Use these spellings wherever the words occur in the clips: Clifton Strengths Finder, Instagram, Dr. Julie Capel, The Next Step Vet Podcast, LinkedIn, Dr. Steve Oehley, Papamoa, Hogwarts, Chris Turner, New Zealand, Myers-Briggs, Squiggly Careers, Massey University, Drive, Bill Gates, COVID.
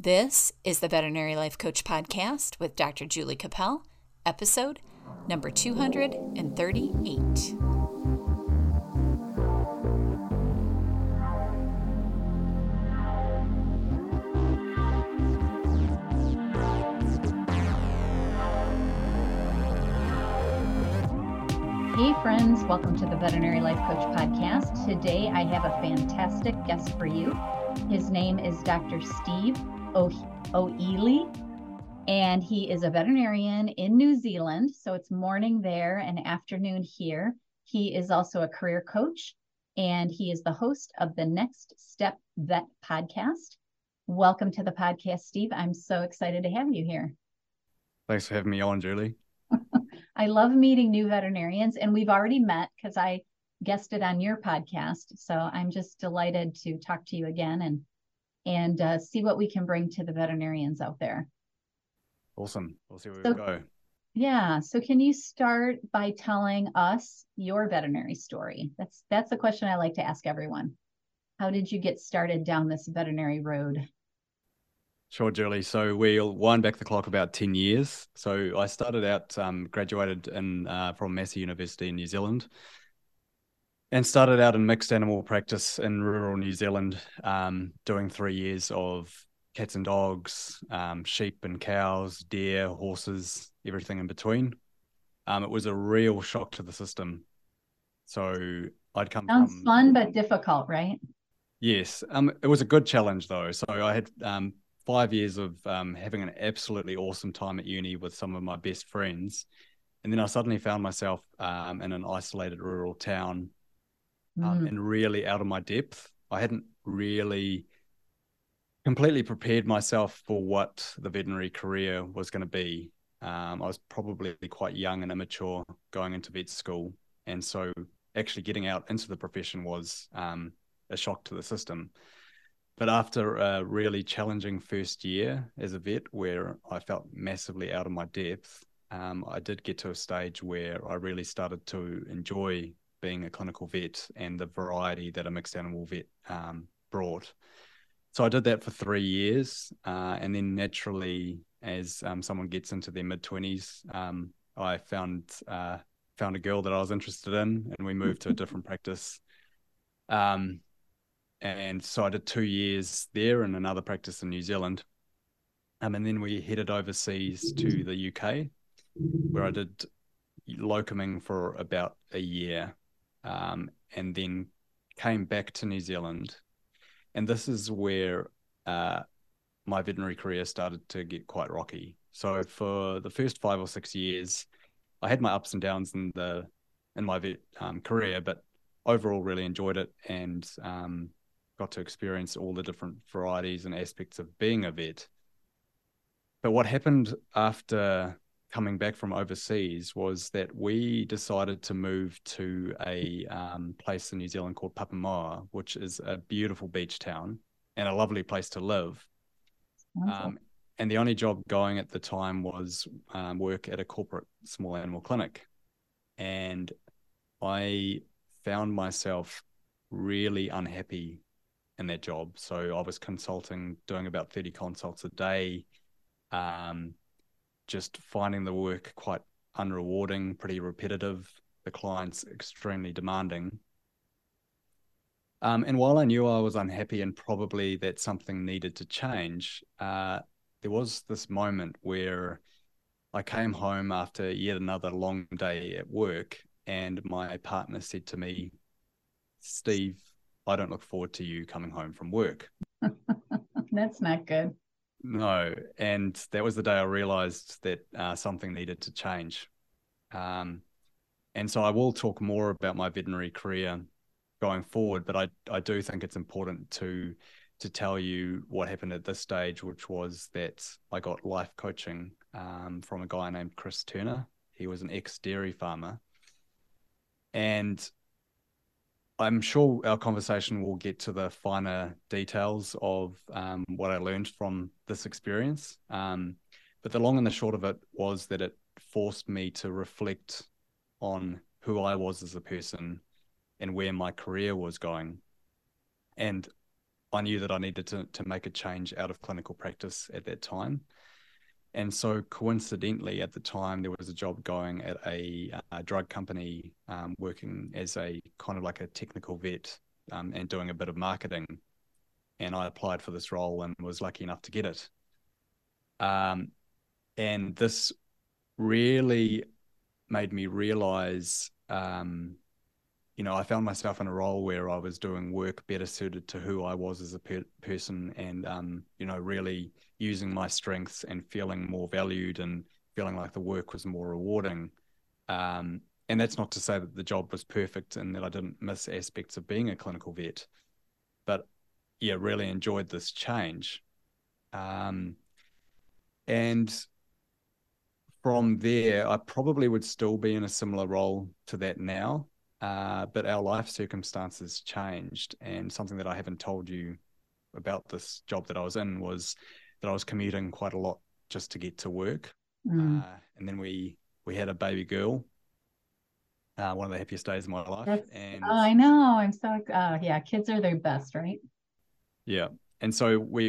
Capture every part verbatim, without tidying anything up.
This is the Veterinary Life Coach Podcast with Doctor Julie Capel, episode number two hundred thirty-eight. Hey friends, welcome to the Veterinary Life Coach Podcast. Today I have a fantastic guest for you. His name is Doctor Steve Oehley, and he is a veterinarian in New Zealand. So it's morning there and afternoon here. He is also a career coach, and he is the host of the Next Step Vet Podcast. Welcome to the podcast, Steve. I'm so excited to have you here. Thanks for having me on, Julie. I love meeting new veterinarians, and we've already met because I guested on your podcast. So I'm just delighted to talk to you again and and uh, see what we can bring to the veterinarians out there. Awesome. We'll see where so, we go. Yeah. So can you start by telling us your veterinary story? That's that's the question I like to ask everyone. How did you get started down this veterinary road? Sure, Julie. So we'll wind back the clock about ten years. So I started out, um, graduated in, uh, from Massey University in New Zealand, and started out in mixed animal practice in rural New Zealand, um, doing three years of cats and dogs, um, sheep and cows, deer, horses, everything in between. Um, it was a real shock to the system. So I'd come Sounds from... fun, but difficult, right? Yes. Um, it was a good challenge though. So I had... Um, five years of um, having an absolutely awesome time at uni with some of my best friends. And then I suddenly found myself um, in an isolated rural town um, mm. and really out of my depth. I hadn't really completely prepared myself for what the veterinary career was going to be. Um, I was probably quite young and immature going into vet school. And so actually getting out into the profession was um, a shock to the system. But after a really challenging first year as a vet where I felt massively out of my depth, um, I did get to a stage where I really started to enjoy being a clinical vet and the variety that a mixed animal vet um, brought. So I did that for three years. Uh, and then naturally, as um, someone gets into their mid-twenties, um, I found, uh, found a girl that I was interested in, and we moved to a different practice. Um, And so I did two years there in another practice in New Zealand. Um, and then we headed overseas to the U K, where I did locuming for about a year, um, and then came back to New Zealand. And this is where uh, my veterinary career started to get quite rocky. So for the first five or six years, I had my ups and downs in the in my vet um, career, but overall really enjoyed it, and um, got to experience all the different varieties and aspects of being a vet. But what happened after coming back from overseas was that we decided to move to a um, place in New Zealand called Papamoa, which is a beautiful beach town and a lovely place to live. Um, and the only job going at the time was um, work at a corporate small animal clinic. And I found myself really unhappy in that job. So I was consulting, doing about thirty consults a day, um, just finding the work quite unrewarding, pretty repetitive, the clients extremely demanding. Um, and while I knew I was unhappy and probably that something needed to change, uh, there was this moment where I came home after yet another long day at work, and my partner said to me, "Steve, I don't look forward to you coming home from work." That's not good. No. And that was the day I realized that uh, something needed to change. Um, and so I will talk more about my veterinary career going forward, but I, I do think it's important to, to tell you what happened at this stage, which was that I got life coaching um, from a guy named Chris Turner. He was an ex-dairy farmer. And I'm sure our conversation will get to the finer details of um, what I learned from this experience. Um, but the long and the short of it was that it forced me to reflect on who I was as a person and where my career was going. And I knew that I needed to, to make a change out of clinical practice at that time. And so coincidentally, at the time, there was a job going at a, a drug company, um, working as a kind of like a technical vet, um, and doing a bit of marketing. And I applied for this role and was lucky enough to get it. Um, and this really made me realize, um, you know, I found myself in a role where I was doing work better suited to who I was as a per- person and, um, you know, really using my strengths and feeling more valued and feeling like the work was more rewarding. Um, and that's not to say that the job was perfect and that I didn't miss aspects of being a clinical vet, but yeah, really enjoyed this change. Um, and from there, I probably would still be in a similar role to that now, uh, but our life circumstances changed. And something that I haven't told you about this job that I was in was that I was commuting quite a lot just to get to work. Mm. Uh, and then we we had a baby girl, uh, one of the happiest days of my life. That's, and oh, I know, I'm so, uh, yeah, kids are their best, right? Yeah. And so we,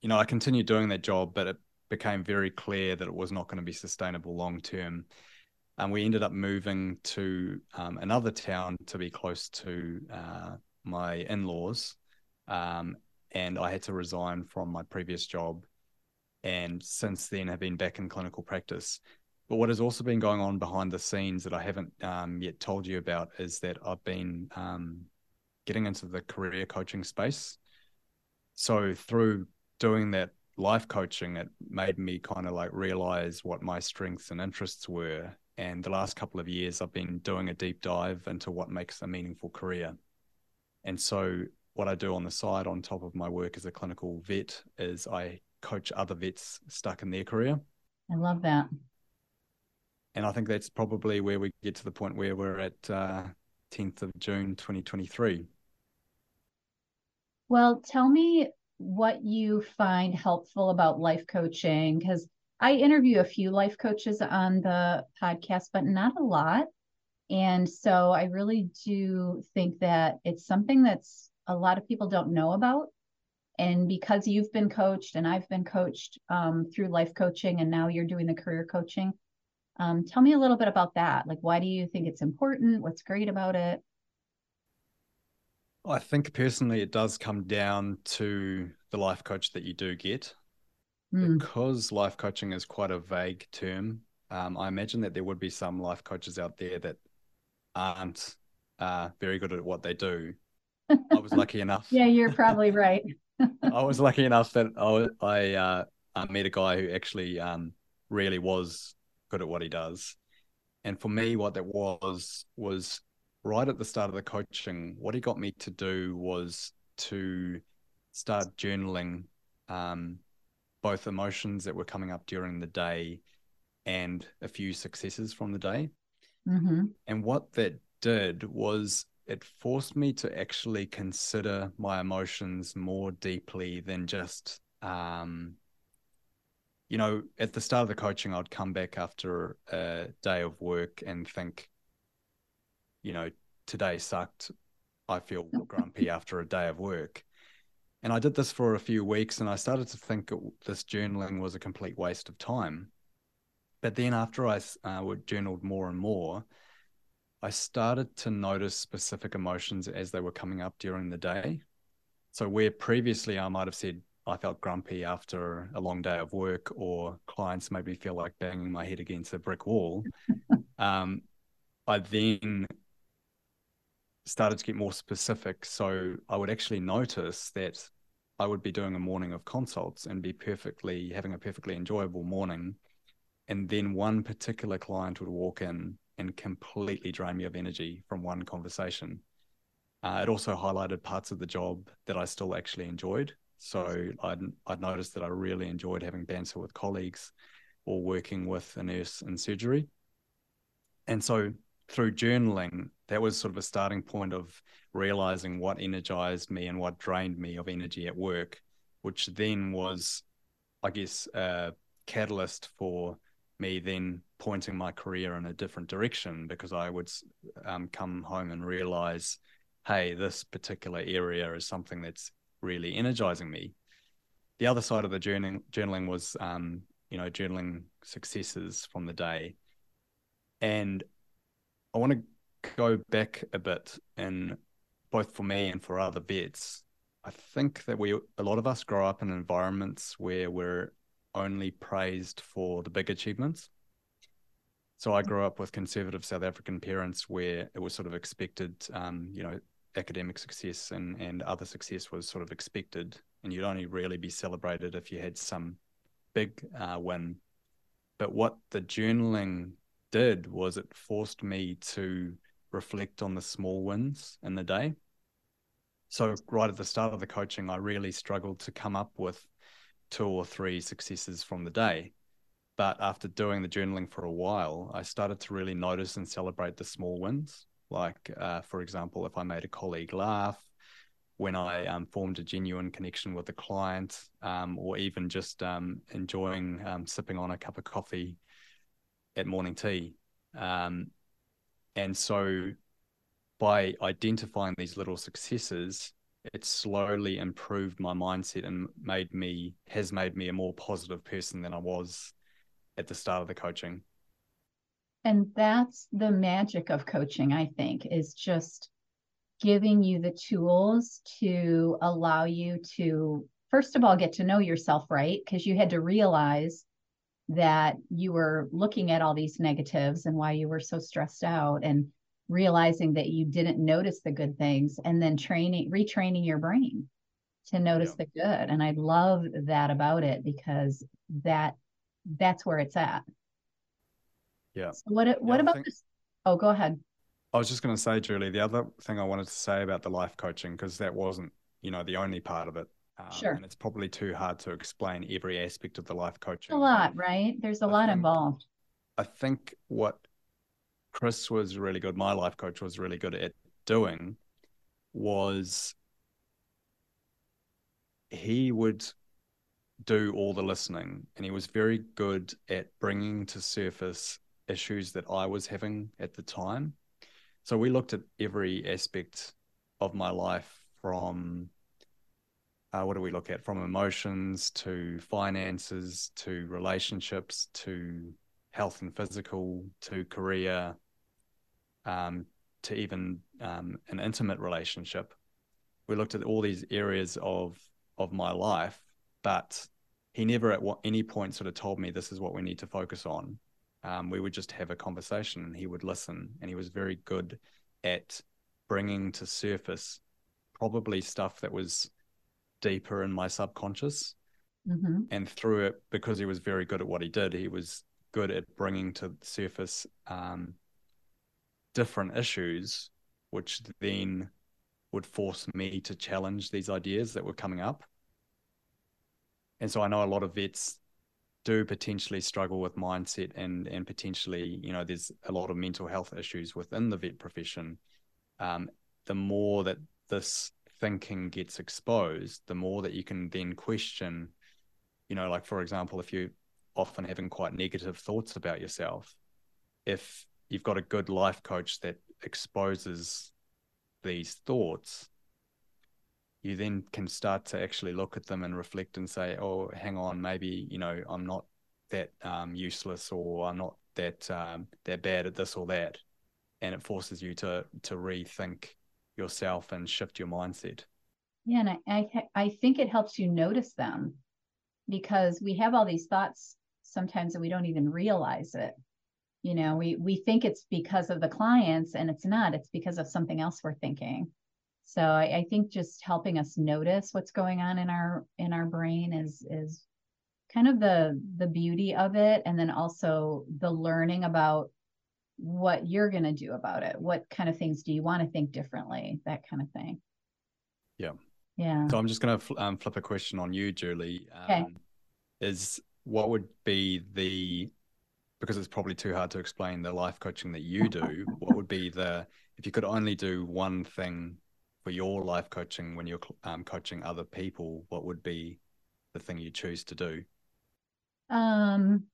you know, I continued doing that job, but it became very clear that it was not going to be sustainable long term. And we ended up moving to um, another town to be close to uh, my in-laws. Um, and I had to resign from my previous job. And since then have been back in clinical practice. But what has also been going on behind the scenes that I haven't um, yet told you about is that I've been... Um, getting into the career coaching space. So through doing that life coaching, it made me kind of like realize what my strengths and interests were. And the last couple of years, I've been doing a deep dive into what makes a meaningful career. And so what I do on the side, on top of my work as a clinical vet, is I coach other vets stuck in their career. I love that. And I think that's probably where we get to the point where we're at uh, tenth of June, twenty twenty-three. Well, tell me what you find helpful about life coaching, because I interview a few life coaches on the podcast, but not a lot. And so I really do think that it's something that's a lot of people don't know about. And because you've been coached and I've been coached um, through life coaching, and now you're doing the career coaching, um, tell me a little bit about that. Like, why do you think it's important? What's great about it? I think personally it does come down to the life coach that you do get. Mm. Because life coaching is quite a vague term. Um, I imagine that there would be some life coaches out there that aren't uh, very good at what they do. I was lucky enough. Yeah, you're probably right. I was lucky enough that I, I, uh, I met a guy who actually um, really was good at what he does. And for me, what that was, was right at the start of the coaching, what he got me to do was to start journaling um, both emotions that were coming up during the day and a few successes from the day. Mm-hmm. And what that did was it forced me to actually consider my emotions more deeply than just, um, you know, at the start of the coaching, I'd come back after a day of work and think, you know, today sucked. I feel grumpy after a day of work. And I did this for a few weeks and I started to think it, this journaling was a complete waste of time. But then after I uh, journaled more and more, I started to notice specific emotions as they were coming up during the day. So where previously I might have said, I felt grumpy after a long day of work, or clients made me feel like banging my head against a brick wall. um, I then started to get more specific. So I would actually notice that I would be doing a morning of consults and be perfectly having a perfectly enjoyable morning. And then one particular client would walk in and completely drain me of energy from one conversation. Uh, it also highlighted parts of the job that I still actually enjoyed. So I'd, I'd noticed that I really enjoyed having banter with colleagues or working with a nurse in surgery. And so through journaling, that was sort of a starting point of realizing what energized me and what drained me of energy at work, which then was, I guess, a catalyst for me then pointing my career in a different direction, because I would um, come home and realize, hey, this particular area is something that's really energizing me. The other side of the journaling, journaling was, um, you know, journaling successes from the day. And I want to go back a bit, and both for me and for other vets, I think that we, a lot of us grow up in environments where we're only praised for the big achievements. So I grew up with conservative South African parents where it was sort of expected, um, you know, academic success and, and other success was sort of expected, and you'd only really be celebrated if you had some big uh, win. But what the journaling did was it forced me to reflect on the small wins in the day. So right at the start of the coaching, I really struggled to come up with two or three successes from the day. But after doing the journaling for a while, I started to really notice and celebrate the small wins. Like, uh, for example, if I made a colleague laugh, when I um, formed a genuine connection with a client, um, or even just um, enjoying um, sipping on a cup of coffee at morning tea. Um, and so by identifying these little successes, it slowly improved my mindset and made me, has made me a more positive person than I was at the start of the coaching. And that's the magic of coaching, I think, is just giving you the tools to allow you to, first of all, get to know yourself, right? Because you had to realize that you were looking at all these negatives and why you were so stressed out, and realizing that you didn't notice the good things, and then training, retraining your brain to notice yeah. the good. And I love that about it, because that that's where it's at. Yeah. So what what yeah, about think, this? Oh, go ahead. I was just going to say, Julie, the other thing I wanted to say about the life coaching, because that wasn't, you know, the only part of it. Um, sure. And it's probably too hard to explain every aspect of the life coaching. A lot, right? There's a I lot think, involved. I think what Chris was really good, my life coach was really good at doing, was he would do all the listening, and he was very good at bringing to surface issues that I was having at the time. So we looked at every aspect of my life from, uh, what do we look at? From emotions to finances, to relationships, to health and physical, to career, um, to even um, an intimate relationship. We looked at all these areas of, of my life, but he never at any point sort of told me this is what we need to focus on. Um, we would just have a conversation, and he would listen, and he was very good at bringing to surface probably stuff that was deeper in my subconscious. Mm-hmm. And through it, because he was very good at what he did, he was good at bringing to surface um, different issues, which then would force me to challenge these ideas that were coming up. And so I know a lot of vets do potentially struggle with mindset, and and potentially, you know, there's a lot of mental health issues within the vet profession. Um, the more that this thinking gets exposed, the more that you can then question, you know, like, for example, if you're often having quite negative thoughts about yourself, if you've got a good life coach that exposes these thoughts, you then can start to actually look at them and reflect and say, oh, hang on, maybe, you know, I'm not that um, useless, or I'm not that um, that bad at this or that. And it forces you to to rethink yourself and shift your mindset. Yeah, and I, I, I think it helps you notice them, because we have all these thoughts sometimes and we don't even realize it. You know, we, we think it's because of the clients, and it's not. It's because of something else we're thinking. So I, I think just helping us notice what's going on in our in our brain is is kind of the the beauty of it, and then also the learning about what you're going to do about it. What kind of things do you want to think differently? That kind of thing. Yeah. Yeah. So I'm just going to fl- um, flip a question on you, Julie. Um, okay. Is what would be the, because it's probably too hard to explain the life coaching that you do, what would be the, if you could only do one thing for your life coaching when you're um, coaching other people, what would be the thing you choose to do? Um,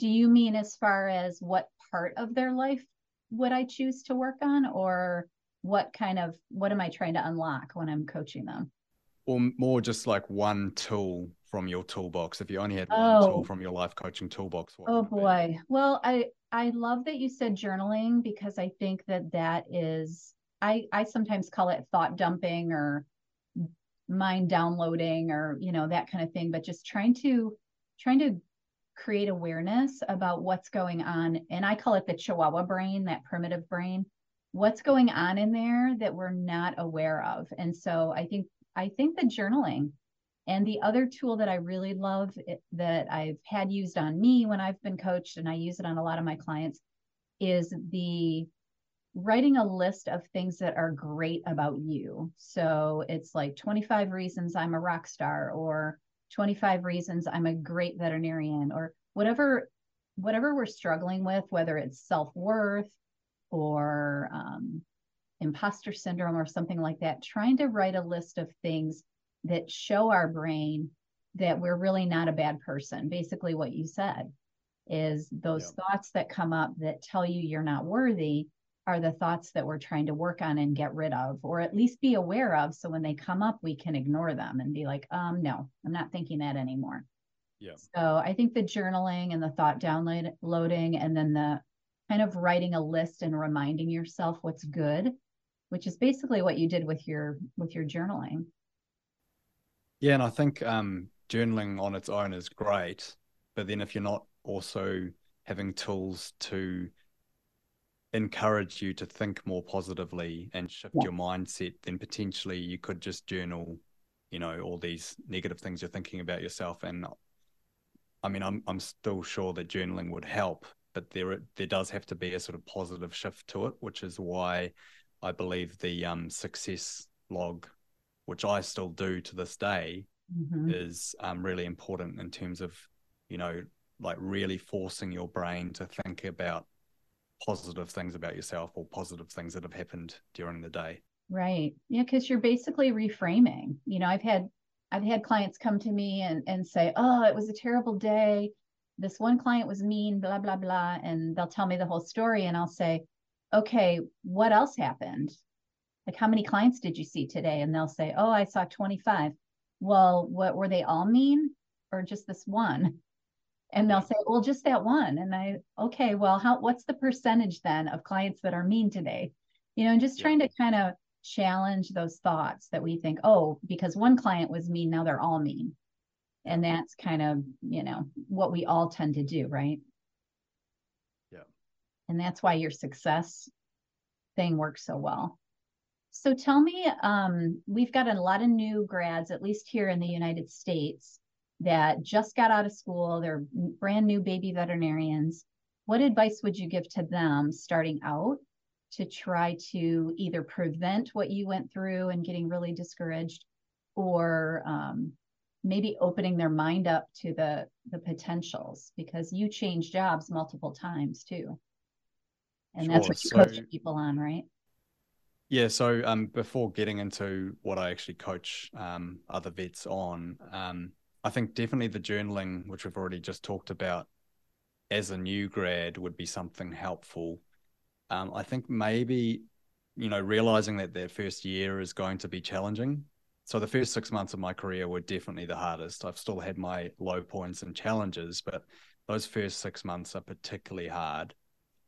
do you mean as far as what part of their life would I choose to work on, or what kind of, what am I trying to unlock when I'm coaching them? Or more just like one tool from your toolbox. If you only had one oh. tool from your life coaching toolbox. What oh boy. Well, I, I love that you said journaling, because I think that that is, I, I sometimes call it thought dumping or mind downloading or, you know, that kind of thing, but just trying to, trying to create awareness about what's going on. And I call it the Chihuahua brain, that primitive brain, what's going on in there that we're not aware of. And so I think, I think the journaling and the other tool that I really love it, that I've had used on me when I've been coached, and I use it on a lot of my clients, is the writing a list of things that are great about you. So it's like twenty-five reasons I'm a rock star, or twenty-five reasons I'm a great veterinarian, or whatever, whatever we're struggling with, whether it's self-worth or um, imposter syndrome or something like that, trying to write a list of things that show our brain that we're really not a bad person. Basically what you said is those yeah. thoughts that come up that tell you you're not worthy are the thoughts that we're trying to work on and get rid of, or at least be aware of. So when they come up, we can ignore them and be like, um, no, I'm not thinking that anymore. Yeah. So I think the journaling and the thought downloading, and then the kind of writing a list and reminding yourself what's good, which is basically what you did with your, with your journaling. Yeah. And I think um, journaling on its own is great, but then if you're not also having tools to encourage you to think more positively and shift yeah. your mindset, then potentially you could just journal, you know, all these negative things you're thinking about yourself. And I mean, I'm I'm still sure that journaling would help, but there there does have to be a sort of positive shift to it, which is why I believe the um success log, which I still do to this day, mm-hmm. is um really important in terms of, you know, like really forcing your brain to think about positive things about yourself or positive things that have happened during the day. Right. Yeah. Cause you're basically reframing, you know, I've had, I've had clients come to me and, and say, oh, it was a terrible day. This one client was mean, blah, blah, blah. And they'll tell me the whole story, and I'll say, okay, what else happened? Like, how many clients did you see today? And they'll say, oh, I saw twenty-five. Well, what were they all mean, or just this one? And they'll say, well, just that one. And I, okay, well, how, what's the percentage then of clients that are mean today? You know, and just yeah. trying to kind of challenge those thoughts that we think, oh, because one client was mean, now they're all mean. And that's kind of, you know, what we all tend to do, right? Yeah. And that's why your success thing works so well. So tell me, um, we've got a lot of new grads, at least here in the United States, that just got out of school. They're brand new baby veterinarians. What advice would you give to them starting out to try to either prevent what you went through and getting really discouraged, or um, maybe opening their mind up to the, the potentials, because you changed jobs multiple times too. And sure. that's what you so, coach people on, right? Yeah. So um, before getting into what I actually coach um, other vets on, um, I think definitely the journaling, which we've already just talked about, as a new grad would be something helpful. Um, I think maybe, you know, realizing that their first year is going to be challenging. So the first six months of my career were definitely the hardest. I've still had my low points and challenges, but those first six months are particularly hard.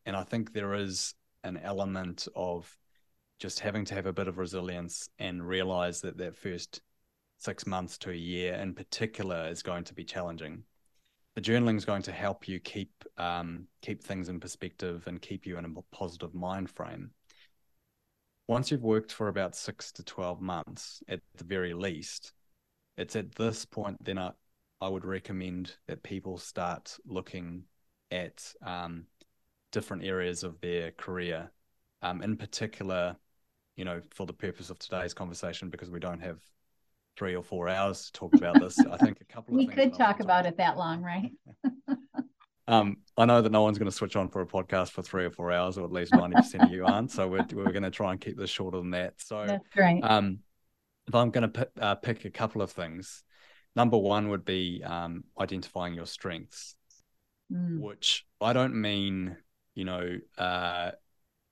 And I think there is an element of just having to have a bit of resilience and realize that that first six months to a year in particular is going to be challenging. The journaling is going to help you keep um, keep things in perspective and keep you in a positive mind frame. Once you've worked for about six to twelve months, at the very least, it's at this point then I, I would recommend that people start looking at um, different areas of their career. Um, in particular, you know, for the purpose of today's conversation, because we don't have three or four hours to talk about this. I think a couple of we things could talk about it that long, right? um, I know that no one's going to switch on for a podcast for three or four hours, or at least ninety percent of you aren't. So we're, we're going to try and keep this shorter than that. So that's right. um, if I'm going to p- uh, pick a couple of things, number one would be um, identifying your strengths, mm. which I don't mean, you know, uh,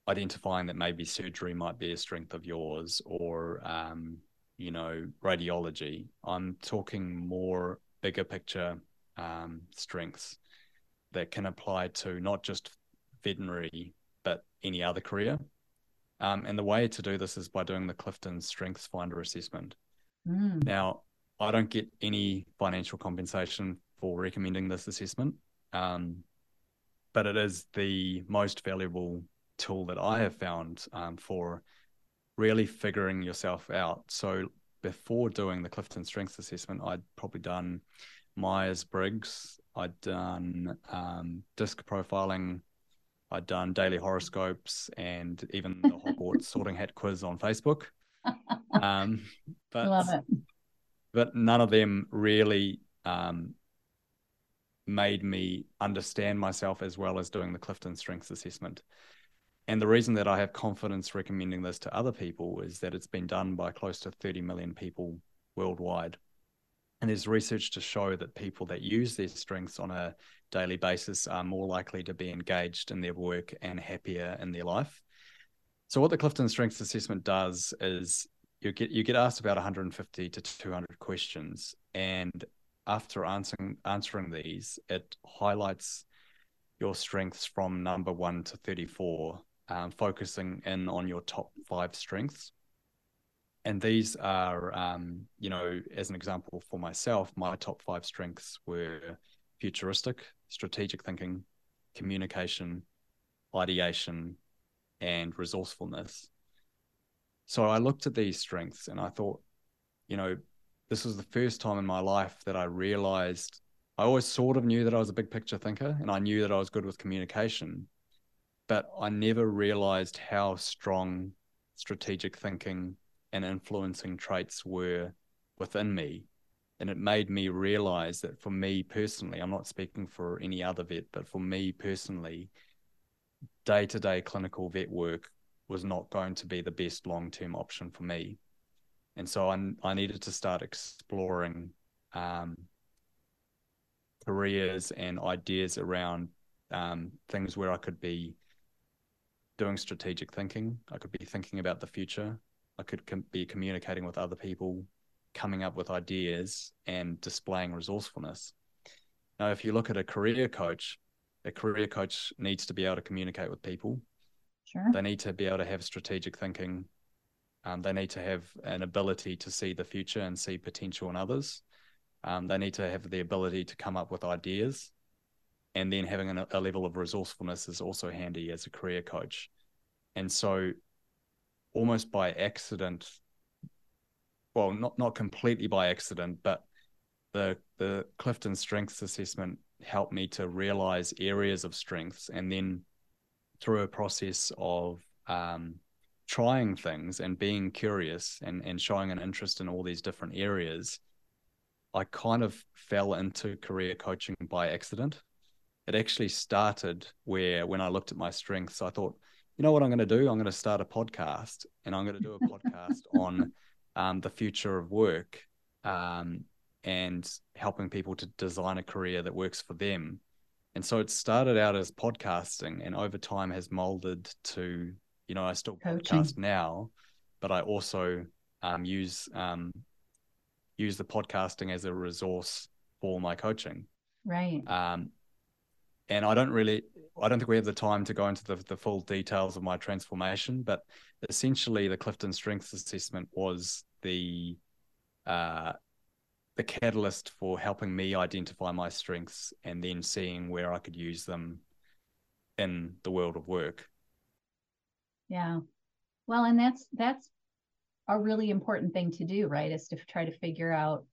identifying that maybe surgery might be a strength of yours, or, um, you know, radiology. I'm talking more bigger picture um, strengths that can apply to not just veterinary, but any other career. Um, and the way to do this is by doing the Clifton Strengths Finder assessment. Mm. Now, I don't get any financial compensation for recommending this assessment, um, but it is the most valuable tool that I have found um, for really figuring yourself out. So before doing the Clifton Strengths Assessment, I'd probably done Myers-Briggs, I'd done um, disc profiling, I'd done daily horoscopes, and even the Hogwarts sorting hat quiz on Facebook. Um, but, Love it. But none of them really um, made me understand myself as well as doing the Clifton Strengths Assessment. And the reason that I have confidence recommending this to other people is that it's been done by close to thirty million people worldwide. And there's research to show that people that use their strengths on a daily basis are more likely to be engaged in their work and happier in their life. So what the Clifton Strengths Assessment does is you get you get asked about one hundred fifty to two hundred questions. And after answering answering these, it highlights your strengths from number one to thirty-four, um, focusing in on your top five strengths. And these are, um, you know, as an example for myself, my top five strengths were futuristic, strategic thinking, communication, ideation, and resourcefulness. So I looked at these strengths and I thought, you know, this was the first time in my life that I realized I always sort of knew that I was a big picture thinker and I knew that I was good with communication, but I never realized how strong strategic thinking and influencing traits were within me. And it made me realize that for me personally, I'm not speaking for any other vet, but for me personally, day-to-day clinical vet work was not going to be the best long-term option for me. And so I, I needed to start exploring um, careers and ideas around um, things where I could be doing strategic thinking. I could be thinking about the future. I could com- be communicating with other people, coming up with ideas, and displaying resourcefulness. Now, if you look at a career coach, a career coach needs to be able to communicate with people. Sure. They need to be able to have strategic thinking. Um, they need to have an ability to see the future and see potential in others. Um, they need to have the ability to come up with ideas. And then having an, a level of resourcefulness is also handy as a career coach. And so almost by accident, well, not, not completely by accident, but the the Clifton Strengths Assessment helped me to realize areas of strengths. And then through a process of um, trying things and being curious and, and showing an interest in all these different areas, I kind of fell into career coaching by accident. It actually started where when I looked at my strengths, I thought, you know what I'm going to do? I'm going to start a podcast, and I'm going to do a podcast on um, the future of work um, and helping people to design a career that works for them. And so it started out as podcasting, and over time has molded to, you know, I still coaching. Podcast now, but I also um, use um, use the podcasting as a resource for my coaching. Right. Um, And I don't really, I don't think we have the time to go into the, the full details of my transformation, but essentially the Clifton Strengths Assessment was the uh, the catalyst for helping me identify my strengths and then seeing where I could use them in the world of work. Yeah. Well, and that's that's a really important thing to do, right? Is to try to figure out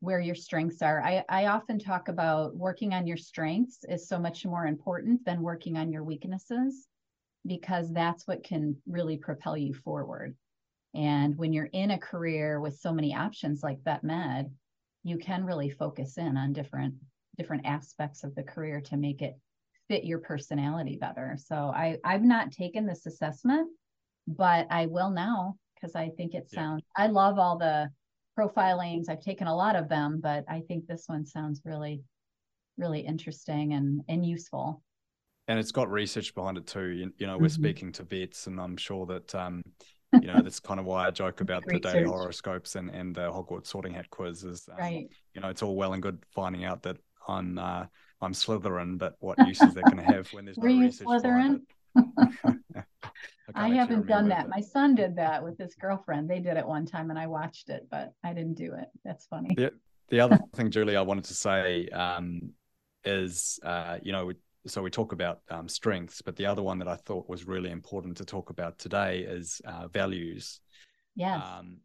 where your strengths are. I, I often talk about working on your strengths is so much more important than working on your weaknesses, because that's what can really propel you forward. And when you're in a career with so many options like vet med, you can really focus in on different different aspects of the career to make it fit your personality better. So I, I've not taken this assessment, but I will now, because I think it sounds, yeah. I love all the profilings. I've taken a lot of them, but I think this one sounds really, really interesting and, and useful. And it's got research behind it too. You, you know, we're mm-hmm. speaking to vets, and I'm sure that, um, you know, that's kind of why I joke about the daily horoscopes and, and the Hogwarts sorting hat quiz is, um, right. you know, it's all well and good finding out that I'm, uh, I'm Slytherin, but what use is that going to have when there's no research Slytherin? Behind it? I, I haven't done that. It. My son did that with his girlfriend. They did it one time and I watched it, but I didn't do it. That's funny. The, the other thing, Julie, I wanted to say um, is, uh, you know, we, so we talk about um, strengths, but the other one that I thought was really important to talk about today is uh, values. Yes. Um,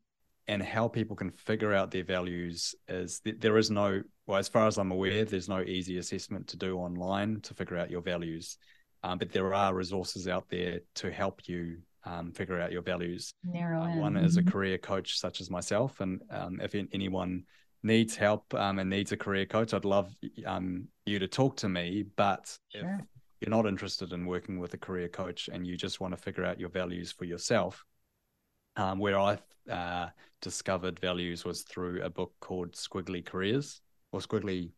and how people can figure out their values is th- there is no, well, as far as I'm aware, there's no easy assessment to do online to figure out your values. Um, but there are resources out there to help you um, figure out your values. Narrow in. Uh, one is a career coach such as myself. And um, if anyone needs help um, and needs a career coach, I'd love um, you to talk to me. But sure. if you're not interested in working with a career coach and you just want to figure out your values for yourself, um, where I uh, discovered values was through a book called Squiggly Careers or Squiggly,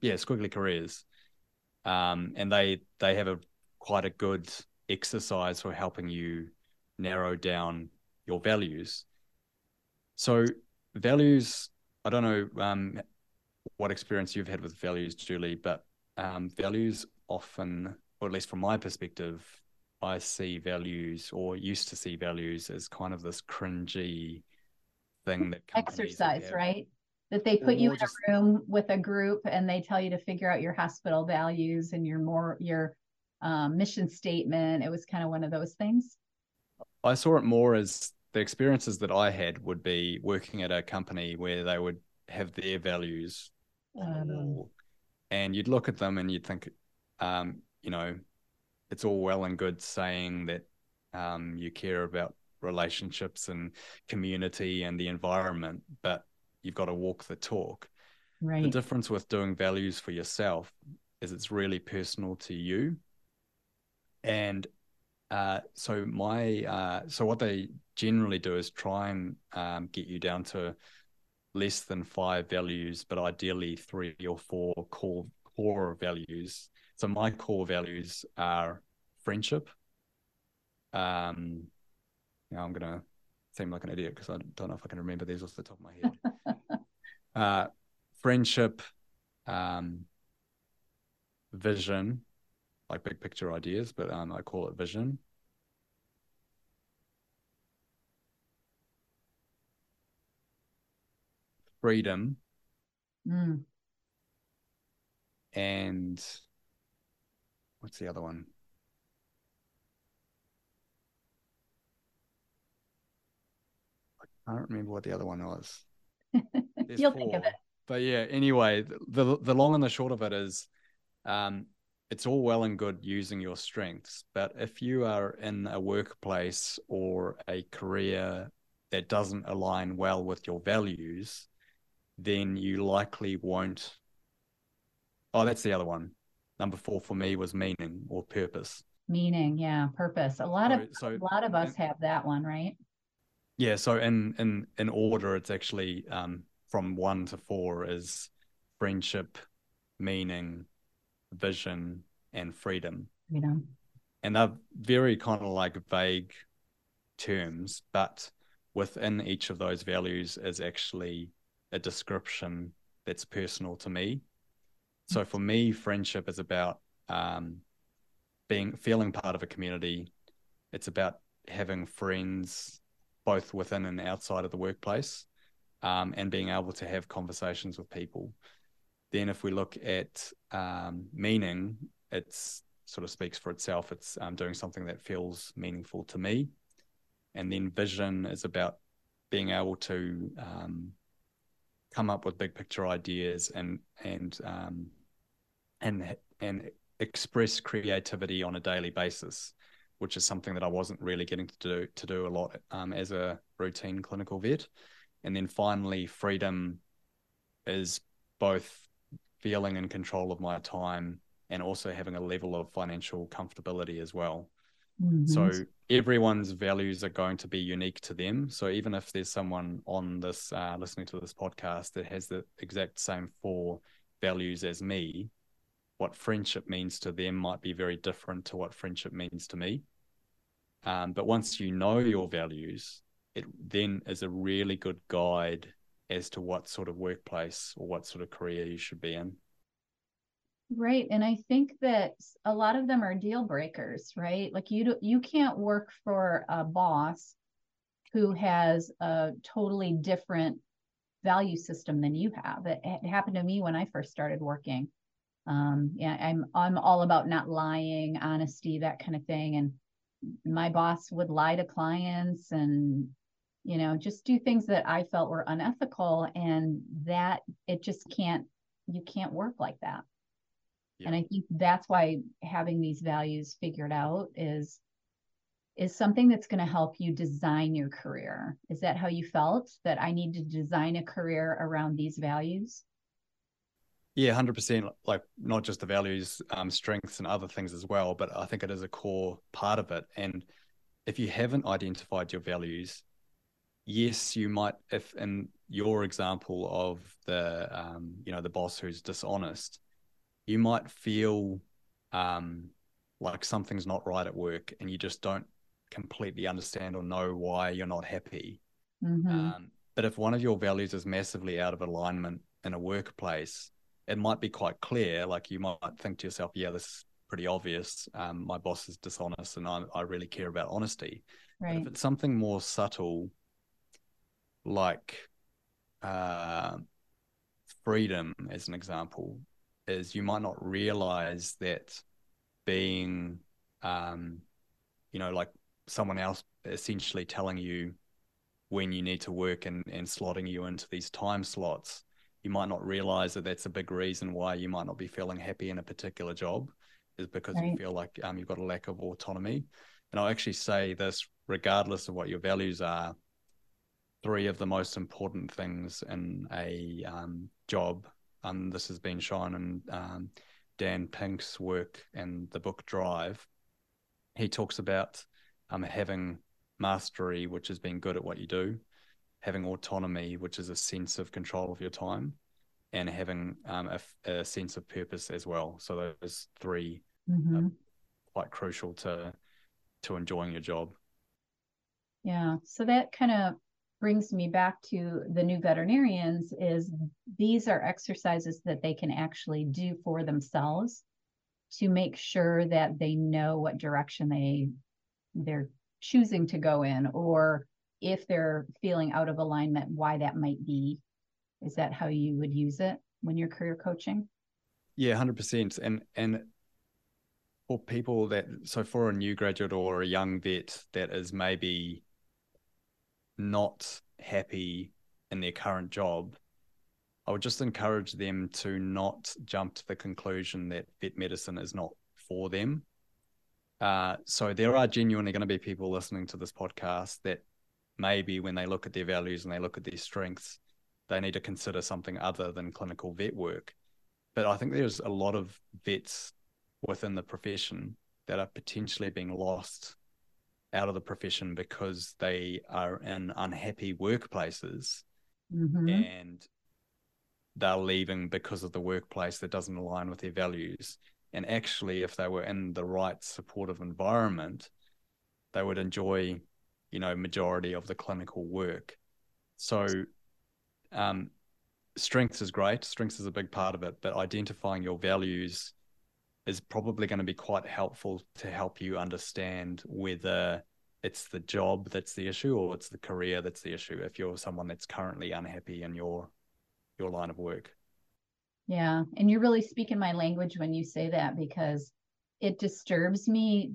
yeah, Squiggly Careers. Um, and they they have a quite a good exercise for helping you narrow down your values. So values, I don't know um, what experience you've had with values, Julie, but um, values often, or at least from my perspective, I see values or used to see values as kind of this cringy thing that exercise, right? That they put you in a room with a group and they tell you to figure out your hospital values and your more, your Um, mission statement. It was kind of one of those things. I saw it more as the experiences that I had would be working at a company where they would have their values um, and you'd look at them and you'd think, um, you know, it's all well and good saying that um, you care about relationships and community and the environment, but you've got to walk the talk. Right. The difference with doing values for yourself is it's really personal to you. And uh, so my uh, so what they generally do is try and um, get you down to less than five values, but ideally three or four core core values. So my core values are friendship. Um, now I'm gonna seem like an idiot because I don't know if I can remember these off the top of my head. uh, friendship, um, vision. Like big picture ideas, but um, I call it vision. Freedom. Mm. And what's the other one? I can't remember what the other one was. You'll four. Think of it. But yeah, anyway, the the long and the short of it is um it's all well and good using your strengths, but if you are in a workplace or a career that doesn't align well with your values, then you likely won't. Oh, that's the other one. Number four for me was meaning or purpose. Meaning, yeah, purpose. A lot so, of so, a lot of us and, have that one, right? Yeah. So in in in order, it's actually um, from one to four is friendship, meaning, vision and freedom. Freedom. And they're very kind of like vague terms, but within each of those values is actually a description that's personal to me. So for me, friendship is about um, being feeling part of a community. It's about having friends both within and outside of the workplace um, and being able to have conversations with people. Then if we look at um, meaning, it sort of speaks for itself. It's um, doing something that feels meaningful to me. And then vision is about being able to um, come up with big picture ideas and and um, and and express creativity on a daily basis, which is something that I wasn't really getting to do, to do a lot um, as a routine clinical vet. And then finally, freedom is both feeling in control of my time and also having a level of financial comfortability as well. Mm-hmm. So everyone's values are going to be unique to them. So even if there's someone on this, uh, listening to this podcast that has the exact same four values as me, what friendship means to them might be very different to what friendship means to me. Um, but once you know your values, it then is a really good guide as to what sort of workplace or what sort of career you should be in. Right. And I think that a lot of them are deal breakers, right? Like you do, you can't work for a boss who has a totally different value system than you have. It, it happened to me when I first started working. Um, yeah, I'm, I'm all about not lying, honesty, that kind of thing. And my boss would lie to clients and, you know, just do things that I felt were unethical, and that it just can't, you can't work like that. Yeah. And I think that's why having these values figured out is, is something that's going to help you design your career. Is that how you felt, that I need to design a career around these values? Yeah, one hundred percent. Like not just the values, um, strengths and other things as well, but I think it is a core part of it. And if you haven't identified your values, yes, you might, if in your example of the, um, you know, the boss who's dishonest, you might feel um, like something's not right at work and you just don't completely understand or know why you're not happy. Mm-hmm. Um, but if one of your values is massively out of alignment in a workplace, it might be quite clear. Like you might think to yourself, yeah, this is pretty obvious. Um, my boss is dishonest and I, I really care about honesty. Right. But if it's something more subtle, like uh, freedom, as an example, is you might not realize that being, um, you know, like someone else essentially telling you when you need to work and, and slotting you into these time slots, you might not realize that that's a big reason why you might not be feeling happy in a particular job, is because right. you feel like um, you've got a lack of autonomy. And I'll actually say this, regardless of what your values are, three of the most important things in a um, job, and this has been shown in um, Dan Pink's work and the book Drive, he talks about um, having mastery, which is being good at what you do, having autonomy, which is a sense of control of your time, and having um, a, a sense of purpose as well. So those three mm-hmm. are quite crucial to to enjoying your job. Yeah, so that kind of brings me back to the new veterinarians, is these are exercises that they can actually do for themselves to make sure that they know what direction they they're choosing to go in, or if they're feeling out of alignment, why that might be. Is that how you would use it when you're career coaching? Yeah, one hundred percent. And and for people that, so for a new graduate or a young vet that is maybe not happy in their current job, I would just encourage them to not jump to the conclusion that vet medicine is not for them. Uh, so there are genuinely going to be people listening to this podcast that maybe when they look at their values and they look at their strengths, they need to consider something other than clinical vet work. But I think there's a lot of vets within the profession that are potentially being lost out of the profession because they are in unhappy workplaces mm-hmm. and they're leaving because of the workplace that doesn't align with their values. And actually, if they were in the right supportive environment, they would enjoy, you know, majority of the clinical work. So um, strengths is great. Strengths is a big part of it, but identifying your values is probably going to be quite helpful to help you understand whether it's the job that's the issue or it's the career that's the issue, if you're someone that's currently unhappy in your your line of work. Yeah, and you're really speaking my language when you say that, because it disturbs me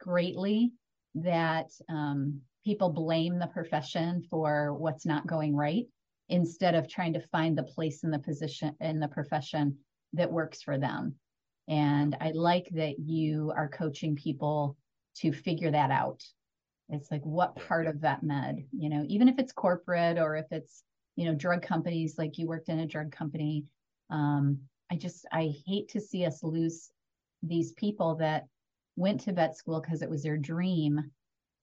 greatly that um, people blame the profession for what's not going right, instead of trying to find the place in the position in the profession that works for them. And I like that you are coaching people to figure that out. It's like, what part of vet med, you know, even if it's corporate or if it's, you know, drug companies, like you worked in a drug company. Um, I just, I hate to see us lose these people that went to vet school because it was their dream,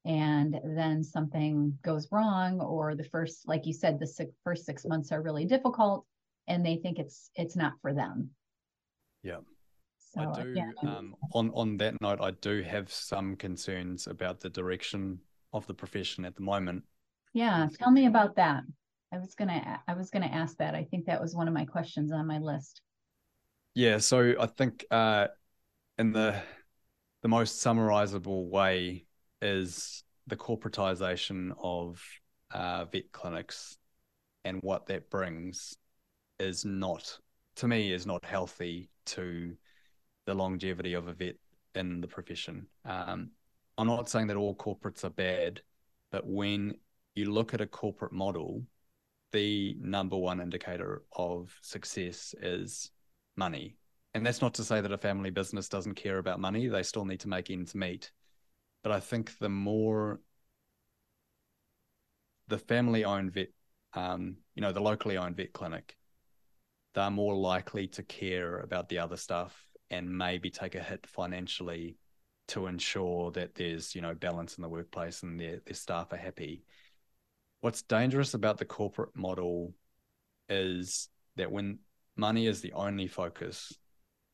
and then something goes wrong, or the first, like you said, the six, first six months are really difficult and they think it's, it's not for them. Yeah. So, I do. Yeah. Um, on on that note, I do have some concerns about the direction of the profession at the moment. Yeah, tell me about that. I was gonna I was gonna ask that. I think that was one of my questions on my list. Yeah, so I think uh, in the the most summarizable way is the corporatization of uh, vet clinics, and what that brings is not, to me, is not healthy to the longevity of a vet in the profession. Um, I'm not saying that all corporates are bad, but when you look at a corporate model, the number one indicator of success is money. And that's not to say that a family business doesn't care about money. They still need to make ends meet. But I think the more the family-owned vet, um, you know, the locally owned vet clinic, they're more likely to care about the other stuff and maybe take a hit financially to ensure that there's, you know, balance in the workplace and their, their staff are happy. What's dangerous about the corporate model is that when money is the only focus,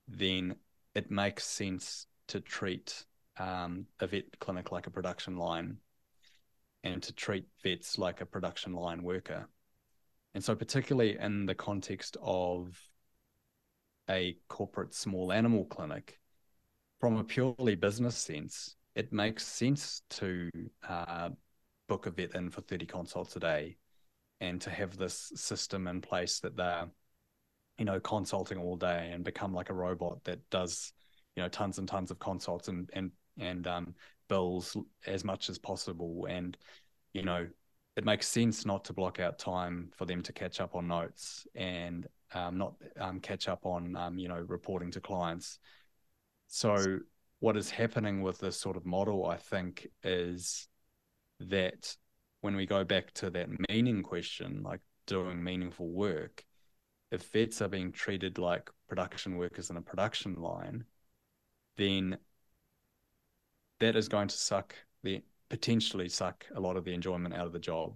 then it makes sense to treat um, a vet clinic like a production line and to treat vets like a production line worker. And so particularly in the context of a corporate small animal clinic, from a purely business sense, it makes sense to uh, book a vet in for thirty consults a day and to have this system in place that they're, you know, consulting all day and become like a robot that does, you know, tons and tons of consults and and and um, bills as much as possible. And, you know, it makes sense not to block out time for them to catch up on notes and um, not um, catch up on, um, you know, reporting to clients. So what is happening with this sort of model, I think, is that when we go back to that meaning question, like doing meaningful work, if vets are being treated like production workers in a production line, then that is going to suck the potentially suck a lot of the enjoyment out of the job.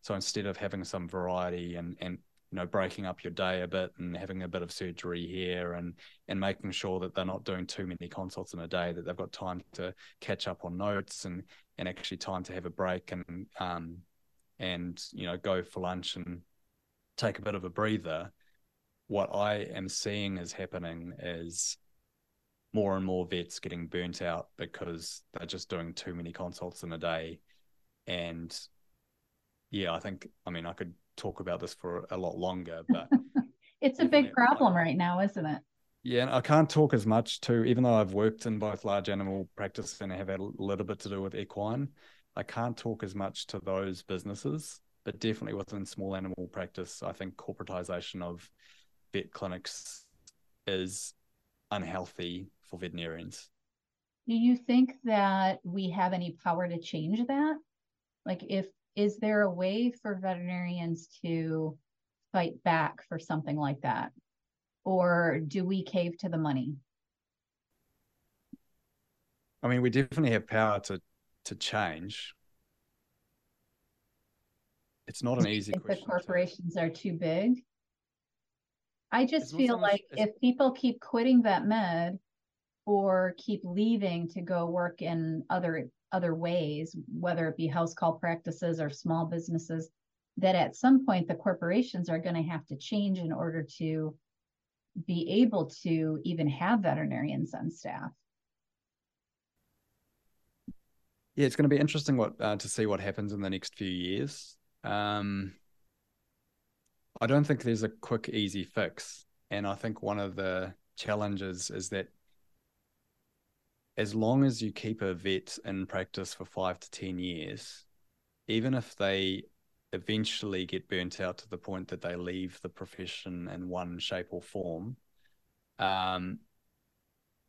So instead of having some variety and and you know, breaking up your day a bit and having a bit of surgery here and and making sure that they're not doing too many consults in a day, that they've got time to catch up on notes and and actually time to have a break and um and you know, go for lunch and take a bit of a breather. What I am seeing is happening is more and more vets getting burnt out because they're just doing too many consults in a day. And yeah, I think, I mean, I could talk about this for a lot longer, but it's a big problem right now, isn't it? Yeah, and I can't talk as much to, even though I've worked in both large animal practice and I have had a little bit to do with equine, I can't talk as much to those businesses, but definitely within small animal practice, I think corporatization of vet clinics is unhealthy for veterinarians. Do you think that we have any power to change that? Like if Is there a way for veterinarians to fight back for something like that? Or do we cave to the money? I mean, we definitely have power to, to change. It's not an easy question. The corporations are too big. I just feel like if people keep quitting vet med or keep leaving to go work in other other ways, whether it be house call practices or small businesses, that at some point the corporations are going to have to change in order to be able to even have veterinarians on staff. Yeah, it's going to be interesting what uh, to see what happens in the next few years. Um, I don't think there's a quick, easy fix. And I think one of the challenges is that as long as you keep a vet in practice for five to ten years, even if they eventually get burnt out to the point that they leave the profession in one shape or form, um,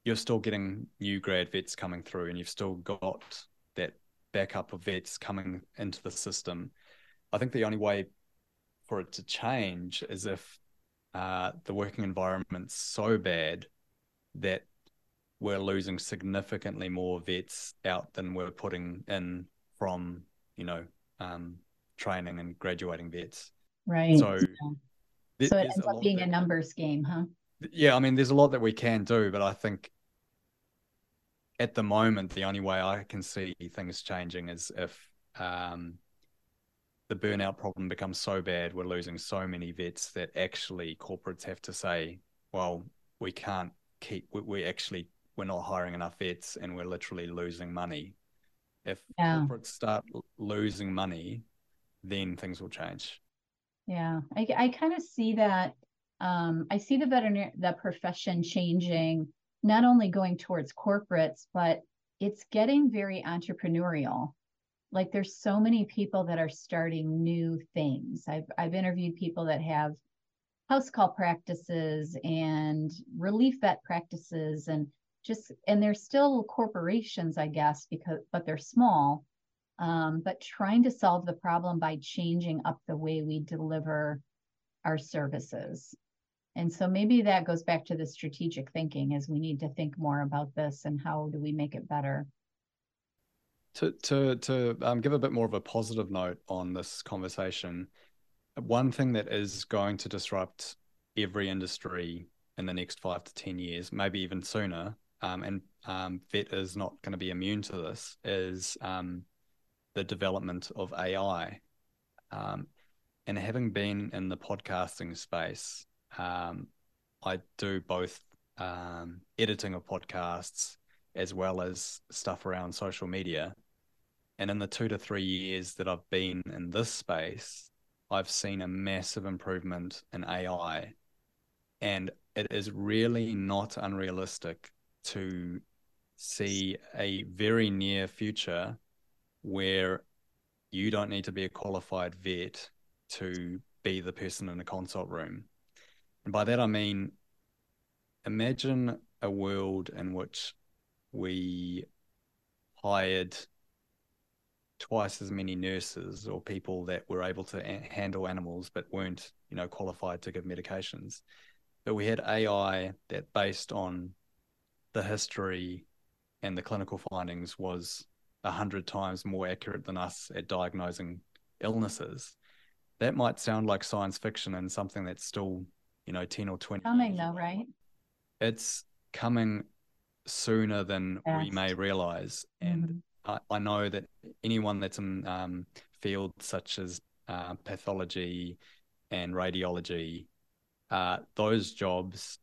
you're still getting new grad vets coming through and you've still got that backup of vets coming into the system. I think the only way for it to change is if uh, the working environment's so bad that we're losing significantly more vets out than we're putting in from, you know, um, training and graduating vets. Right. So, yeah. so it ends up being a numbers game, huh? yeah, I mean, there's a lot that we can do, but I think at the moment, the only way I can see things changing is if um, the burnout problem becomes so bad, we're losing so many vets that actually corporates have to say, well, we can't keep, we, we actually, we're not hiring enough vets and we're literally losing money. If yeah. corporates start l- losing money, then things will change. Yeah, I, I kind of see that. Um, I see the veterinary, the profession changing, not only going towards corporates, but it's getting very entrepreneurial. Like there's so many people that are starting new things. I've, I've interviewed people that have house call practices and relief vet practices and just, and they're still corporations, I guess, because, but they're small, um, but trying to solve the problem by changing up the way we deliver our services. And so maybe that goes back to the strategic thinking, is we need to think more about this and how do we make it better. To to to um, give a bit more of a positive note on this conversation, one thing that is going to disrupt every industry in the next five to ten years, maybe even sooner, um, and um, vet is not going to be immune to this, is um, the development of A I. Um, and having been in the podcasting space, Um, I do both um, editing of podcasts as well as stuff around social media. And in the two to three years that I've been in this space, I've seen a massive improvement in A I. And it is really not unrealistic to see a very near future where you don't need to be a qualified vet to be the person in a consult room. And by that, I mean, imagine a world in which we hired twice as many nurses or people that were able to a- handle animals but weren't, you know, qualified to give medications. But we had A I that, based on the history and the clinical findings, was one hundred times more accurate than us at diagnosing illnesses. That might sound like science fiction and something that's still, you know, ten or twenty coming though, right? It's coming sooner than yes. we may realize. And mm-hmm. I, I know that anyone that's in um, fields such as uh, pathology and radiology, uh, those jobs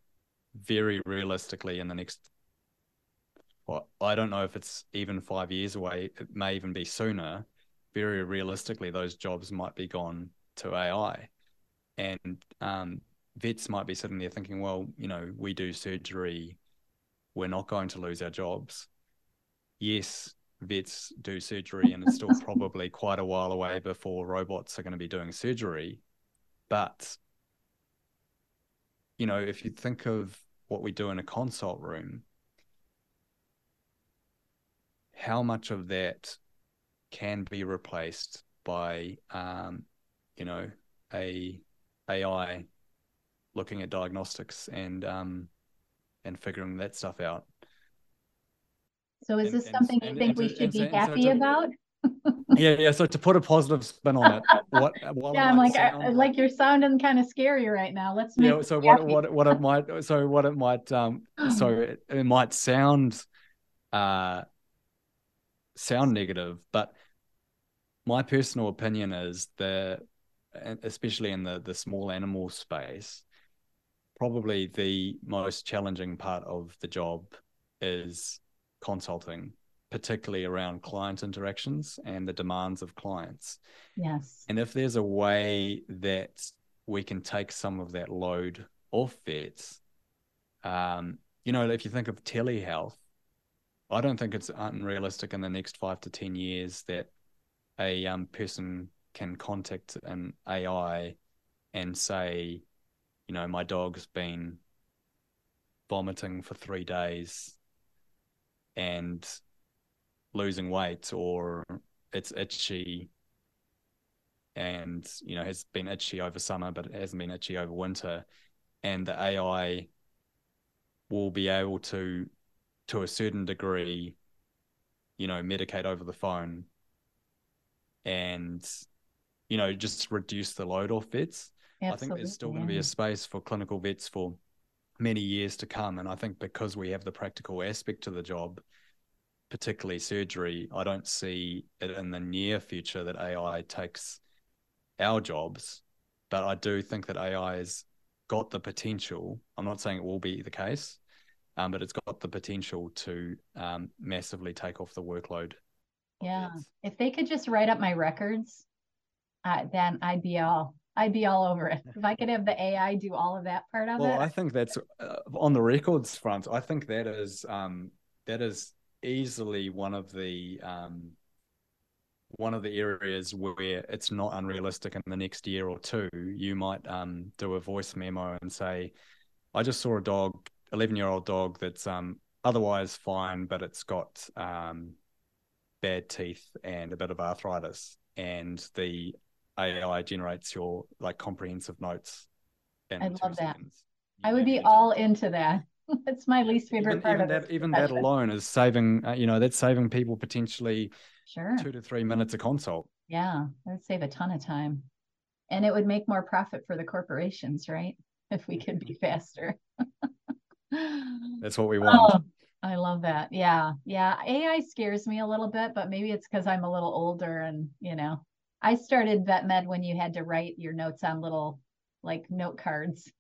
very realistically in the next, well, I don't know if it's even five years away, it may even be sooner, very realistically those jobs might be gone to A I. And um vets might be sitting there thinking, well, you know, we do surgery, we're not going to lose our jobs. Yes, vets do surgery and it's still probably quite a while away before robots are going to be doing surgery. But, you know, if you think of what we do in a consult room, how much of that can be replaced by, um, you know, a A I looking at diagnostics and um and figuring that stuff out. So is this and, something and, you and, think and we to, should be happy so to, about? yeah, yeah. So to put a positive spin on it, what? what yeah, I'm like, I, like, like you're sounding kind of scary right now. Let's make. Yeah, so it what, happy. what what it might so what it might um so it, it might sound uh sound negative, but my personal opinion is that, especially in the the small animal space, probably the most challenging part of the job is consulting, particularly around client interactions and the demands of clients. Yes. And if there's a way that we can take some of that load off vets, um, you know, if you think of telehealth, I don't think it's unrealistic in the next five to ten years that a um, person can contact an A I and say, you know, my dog's been vomiting for three days and losing weight, or it's itchy and, you know, has been itchy over summer, but it hasn't been itchy over winter. And the A I will be able to, to a certain degree, you know, medicate over the phone and, you know, just reduce the load off vets. Absolutely. I think there's still going to be a space for clinical vets for many years to come. And I think because we have the practical aspect to the job, particularly surgery, I don't see it in the near future that A I takes our jobs, but I do think that A I has got the potential. I'm not saying it will be the case, um, but it's got the potential to um, massively take off the workload. Yeah, if they could just write up my records, uh, then I'd be all I'd be all over it. If I could have the A I do all of that part of well, it. Well, I think that's uh, on the records front. I think that is um, that is easily one of the um, one of the areas where it's not unrealistic. In the next year or two, you might um, do a voice memo and say, "I just saw a dog, eleven-year-old dog that's um, otherwise fine, but it's got." Um, bad teeth and a bit of arthritis, and the A I generates your like comprehensive notes. I love that. I would be all into that. That's my least favorite part of it. Even that alone is saving, uh, you know, that's saving people potentially sure two to three minutes a consult. Yeah, that would save a ton of time. And it would make more profit for the corporations, right? If we could be faster. That's what we want. Oh. I love that. Yeah. Yeah. A I scares me a little bit, but maybe it's because I'm a little older and, you know, I started vet med when you had to write your notes on little like note cards.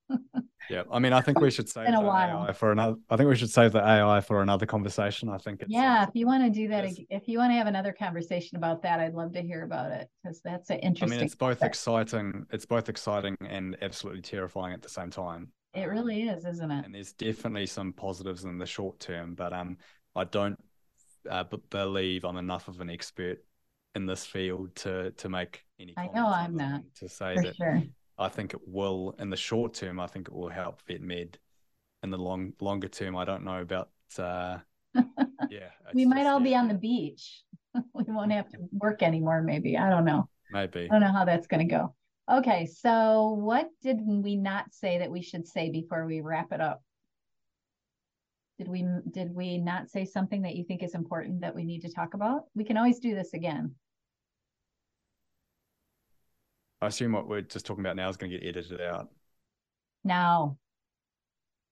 Yeah. I mean, I think we should save the A I for another, I think we should save the A I for another conversation. I think. It's, yeah. Uh, if you want to do that, yes. If you want to have another conversation about that, I'd love to hear about it because that's an interesting. I mean, it's both topic. exciting. It's both exciting and absolutely terrifying at the same time. It really is, isn't it? And there's definitely some positives in the short term, but um, I don't uh, believe I'm enough of an expert in this field to to make any. I know I'm not. To say that sure. I think it will in the short term. I think it will help vet med. In the long longer term, I don't know about. Uh, yeah, we might just, all yeah. be on the beach. We won't have to work anymore. Maybe I don't know. Maybe I don't know how that's going to go. Okay, so what did we not say that we should say before we wrap it up? Did we did we not say something that you think is important that we need to talk about? We can always do this again. I assume what we're just talking about now is going to get edited out. No.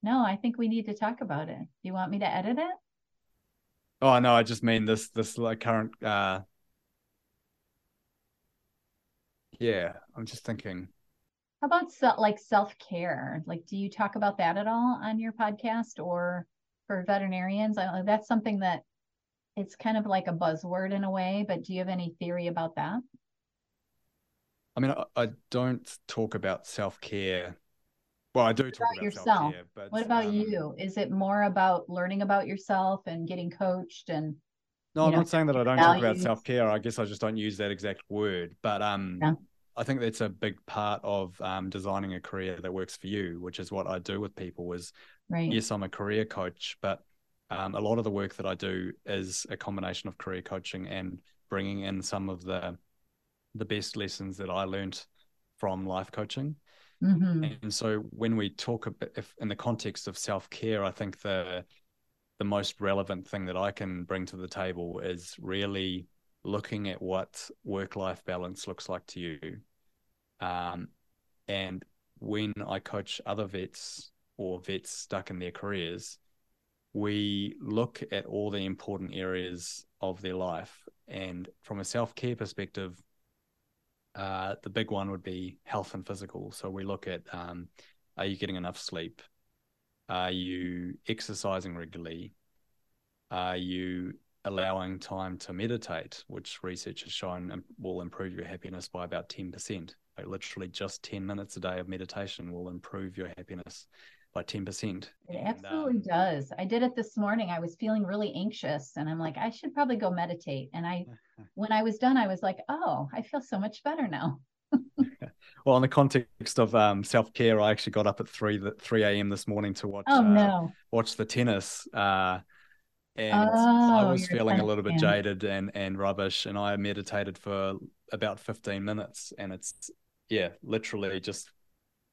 No, I think we need to talk about it. Do you want me to edit it? Oh, no, I just mean this this like current... Uh... Yeah, I'm just thinking. How about se- like self-care? Like, do you talk about that at all on your podcast or for veterinarians? I don't know, that's something that it's kind of like a buzzword in a way, but do you have any theory about that? I mean, I, I don't talk about self-care. Well, I do what talk about, about yourself? self-care. But, what about um, you? Is it more about learning about yourself and getting coached? And No, I'm know, not saying that I don't values. talk about self-care. I guess I just don't use that exact word. But um. Yeah. I think that's a big part of um, designing a career that works for you, which is what I do with people is, right. Yes, I'm a career coach, but um, a lot of the work that I do is a combination of career coaching and bringing in some of the the best lessons that I learned from life coaching. Mm-hmm. And so when we talk about, if in the context of self-care, I think the the most relevant thing that I can bring to the table is really looking at what work-life balance looks like to you. Um, and when I coach other vets or vets stuck in their careers, we look at all the important areas of their life. And from a self-care perspective, uh, the big one would be health and physical. So we look at, um, are you getting enough sleep? Are you exercising regularly? Are you allowing time to meditate, which research has shown will improve your happiness by about ten percent. Like literally just ten minutes a day of meditation will improve your happiness by ten percent. It absolutely and, um, does. I did it this morning. I was feeling really anxious and I'm like, I should probably go meditate. And I, when I was done, I was like, oh, I feel so much better now. Well, in the context of um, self-care, I actually got up at three a.m. this morning to watch, oh, no. uh, watch the tennis, uh, And oh, I was feeling a little bit jaded and, and rubbish, and I meditated for about fifteen minutes, and it's, yeah, literally just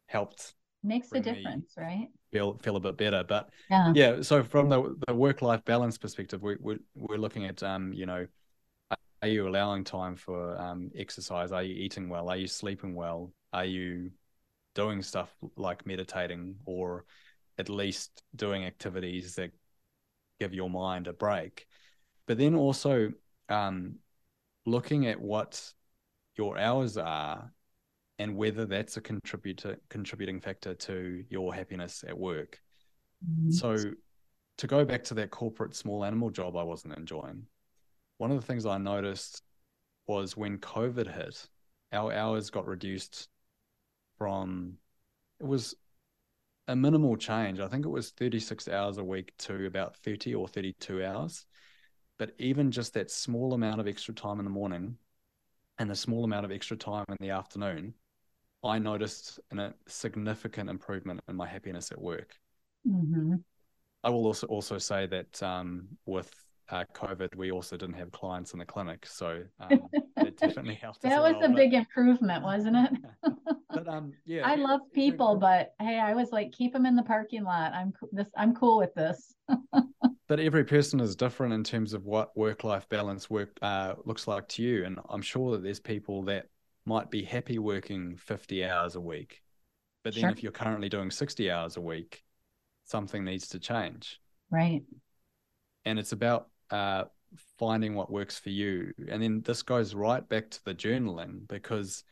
helped. Makes a difference, right? Feel feel a bit better. But, yeah, yeah so from the, the work-life balance perspective, we, we, we're looking at, um, you know, are you allowing time for um, exercise? Are you eating well? Are you sleeping well? Are you doing stuff like meditating or at least doing activities that give your mind a break. But then also um, looking at what your hours are and whether that's a contributor, contributing factor to your happiness at work. Mm-hmm. So to go back to that corporate small animal job I wasn't enjoying, one of the things I noticed was when COVID hit, our hours got reduced from, it was a minimal change. I think it was thirty-six hours a week to about thirty or thirty-two hours. But even just that small amount of extra time in the morning and the small amount of extra time in the afternoon, I noticed a significant improvement in my happiness at work. Mm-hmm. I will also also say that um, with uh, COVID, we also didn't have clients in the clinic, so um, it definitely helped. That was a big improvement, wasn't it? But um, yeah, I love people, but hey, I was like, keep them in the parking lot. I'm this. I'm cool with this. But every person is different in terms of what work-life balance work uh, looks like to you. And I'm sure that there's people that might be happy working fifty hours a week. But then sure. if you're currently doing sixty hours a week, something needs to change. Right. And it's about uh, finding what works for you. And then this goes right back to the journaling, because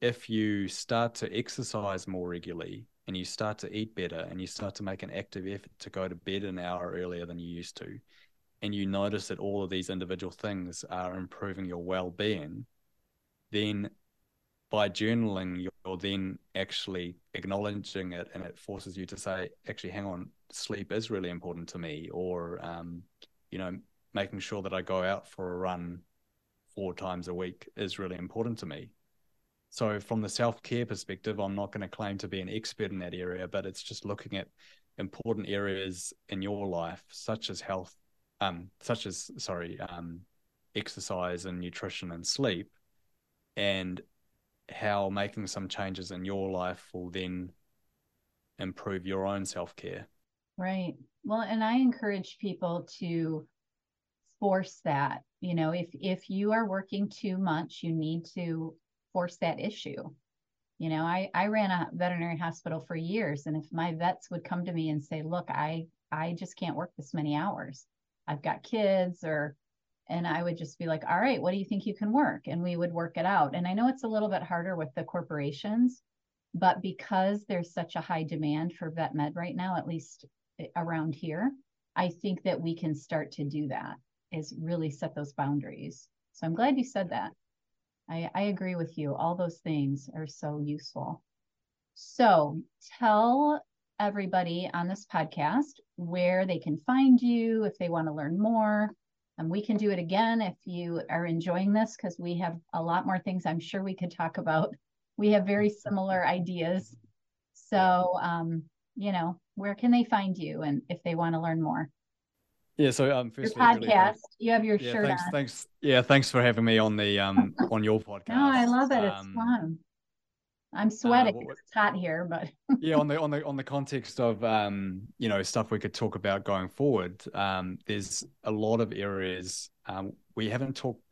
if you start to exercise more regularly, and you start to eat better, and you start to make an active effort to go to bed an hour earlier than you used to, and you notice that all of these individual things are improving your well-being, then by journaling, you're then actually acknowledging it, and it forces you to say, actually, hang on, sleep is really important to me, or, um, you know, making sure that I go out for a run four times a week is really important to me. So from the self-care perspective, I'm not going to claim to be an expert in that area, but it's just looking at important areas in your life, such as health, um, such as, sorry, um, exercise and nutrition and sleep, and how making some changes in your life will then improve your own self-care. Right. Well, and I encourage people to force that. You know, if if you are working too much, you need to force that issue. You know, I, I ran a veterinary hospital for years, and if my vets would come to me and say, look, I, I just can't work this many hours. I've got kids, or, and I would just be like, all right, what do you think you can work? And we would work it out. And I know it's a little bit harder with the corporations, but because there's such a high demand for vet med right now, at least around here, I think that we can start to do that, is really set those boundaries. So I'm glad you said that. I, I agree with you. All those things are so useful. So tell everybody on this podcast where they can find you if they want to learn more. And we can do it again if you are enjoying this, because we have a lot more things I'm sure we could talk about. We have very similar ideas. So, um, you know, where can they find you and if they want to learn more? Yeah, so um, firstly, your podcast. Really, you have your yeah, shirt thanks, on. Thanks, yeah, thanks for having me on the um on your podcast. No, I love it. It's um, fun. I'm sweating. Uh, what, it's hot here, but yeah, on the on the on the context of um you know stuff we could talk about going forward. Um, there's a lot of areas um we haven't talked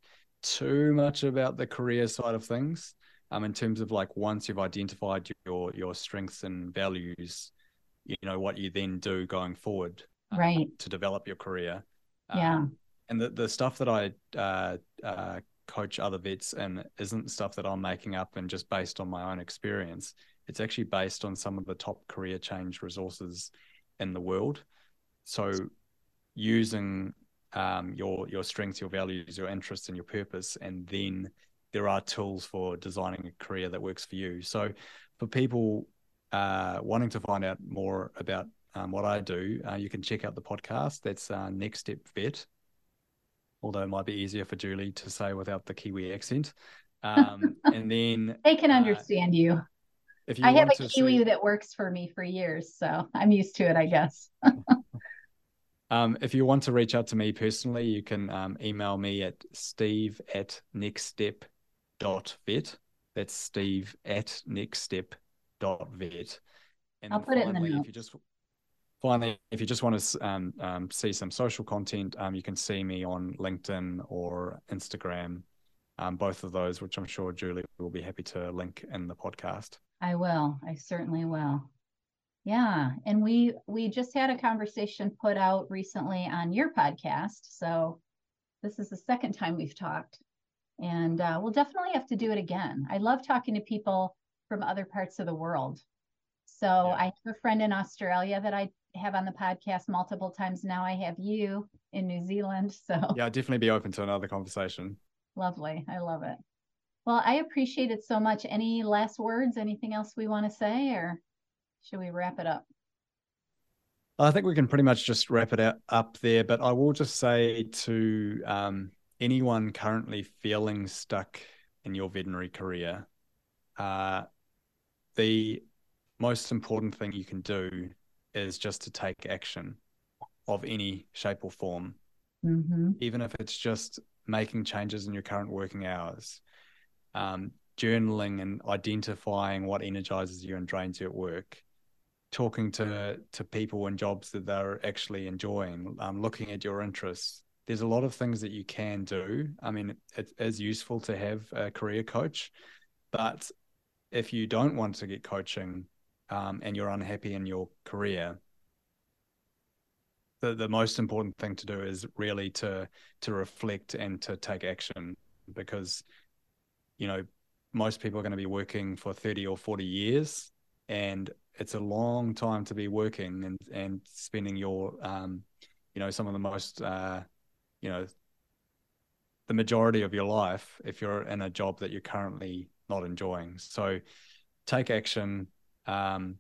too much about the career side of things. Um, in terms of like once you've identified your your strengths and values, you know what you then do going forward. Right. Um, to develop your career. Um, yeah. And the, the stuff that I uh, uh, coach other vets in isn't stuff that I'm making up and just based on my own experience. It's actually based on some of the top career change resources in the world. So using um, your, your strengths, your values, your interests, and your purpose, and then there are tools for designing a career that works for you. So for people uh, wanting to find out more about Um, what I do, uh, you can check out the podcast. That's uh, Next Step Vet, although it might be easier for Julie to say without the Kiwi accent. Um, and then they can understand uh, you. If you I have a Kiwi see... that works for me for years, so I'm used to it, I guess. um, if you want to reach out to me personally, you can um, email me at steve at nextstep.vet. That's steve at nextstep.vet. And I'll put finally, it in the notes. If you just... Finally, if you just want to um, um, see some social content, um, you can see me on LinkedIn or Instagram, um, both of those, which I'm sure Julie will be happy to link in the podcast. I will. I certainly will. Yeah. And we, we just had a conversation put out recently on your podcast. So this is the second time we've talked, and uh, we'll definitely have to do it again. I love talking to people from other parts of the world. So yeah. I have a friend in Australia that I have on the podcast multiple times now. I have you in New Zealand. So yeah, I'd definitely be open to another conversation. Lovely. I love it. Well, I appreciate it so much. Any last words, anything else we want to say, or should we wrap it up? I think we can pretty much just wrap it up there, but I will just say to um, anyone currently feeling stuck in your veterinary career, uh, the most important thing you can do is just to take action of any shape or form, mm-hmm. even if it's just making changes in your current working hours, um, journaling and identifying what energizes you and drains you at work, talking to to people in jobs that they're actually enjoying, um, looking at your interests. There's a lot of things that you can do. I mean, it is useful to have a career coach, but if you don't want to get coaching um, and you're unhappy in your career, the, the most important thing to do is really to to reflect and to take action, because, you know, most people are going to be working for thirty or forty years, and it's a long time to be working and, and spending your, um, you know, some of the most, uh, you know, the majority of your life if you're in a job that you're currently not enjoying. So take action, um,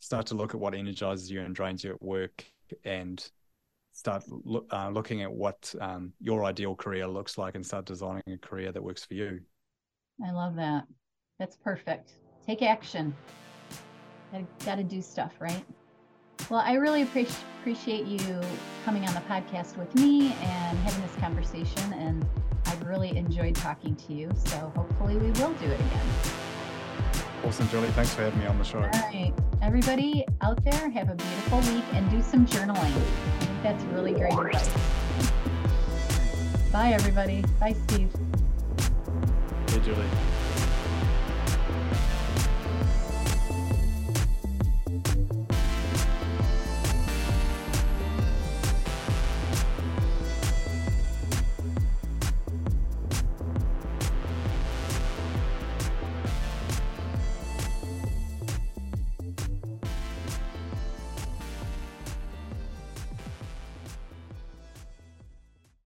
start to look at what energizes you and drains you at work, and start lo- uh, looking at what um, your ideal career looks like, and start designing a career that works for you. I love that. That's perfect. Take action. I got to do stuff, right? Well, I really appreciate you coming on the podcast with me and having this conversation. And I've really enjoyed talking to you. So hopefully we will do it again. Awesome, Julie. Thanks for having me on the show. All right. Everybody out there, have a beautiful week and do some journaling. I think that's really great advice. Bye, everybody. Bye, Steve. Hey, Julie.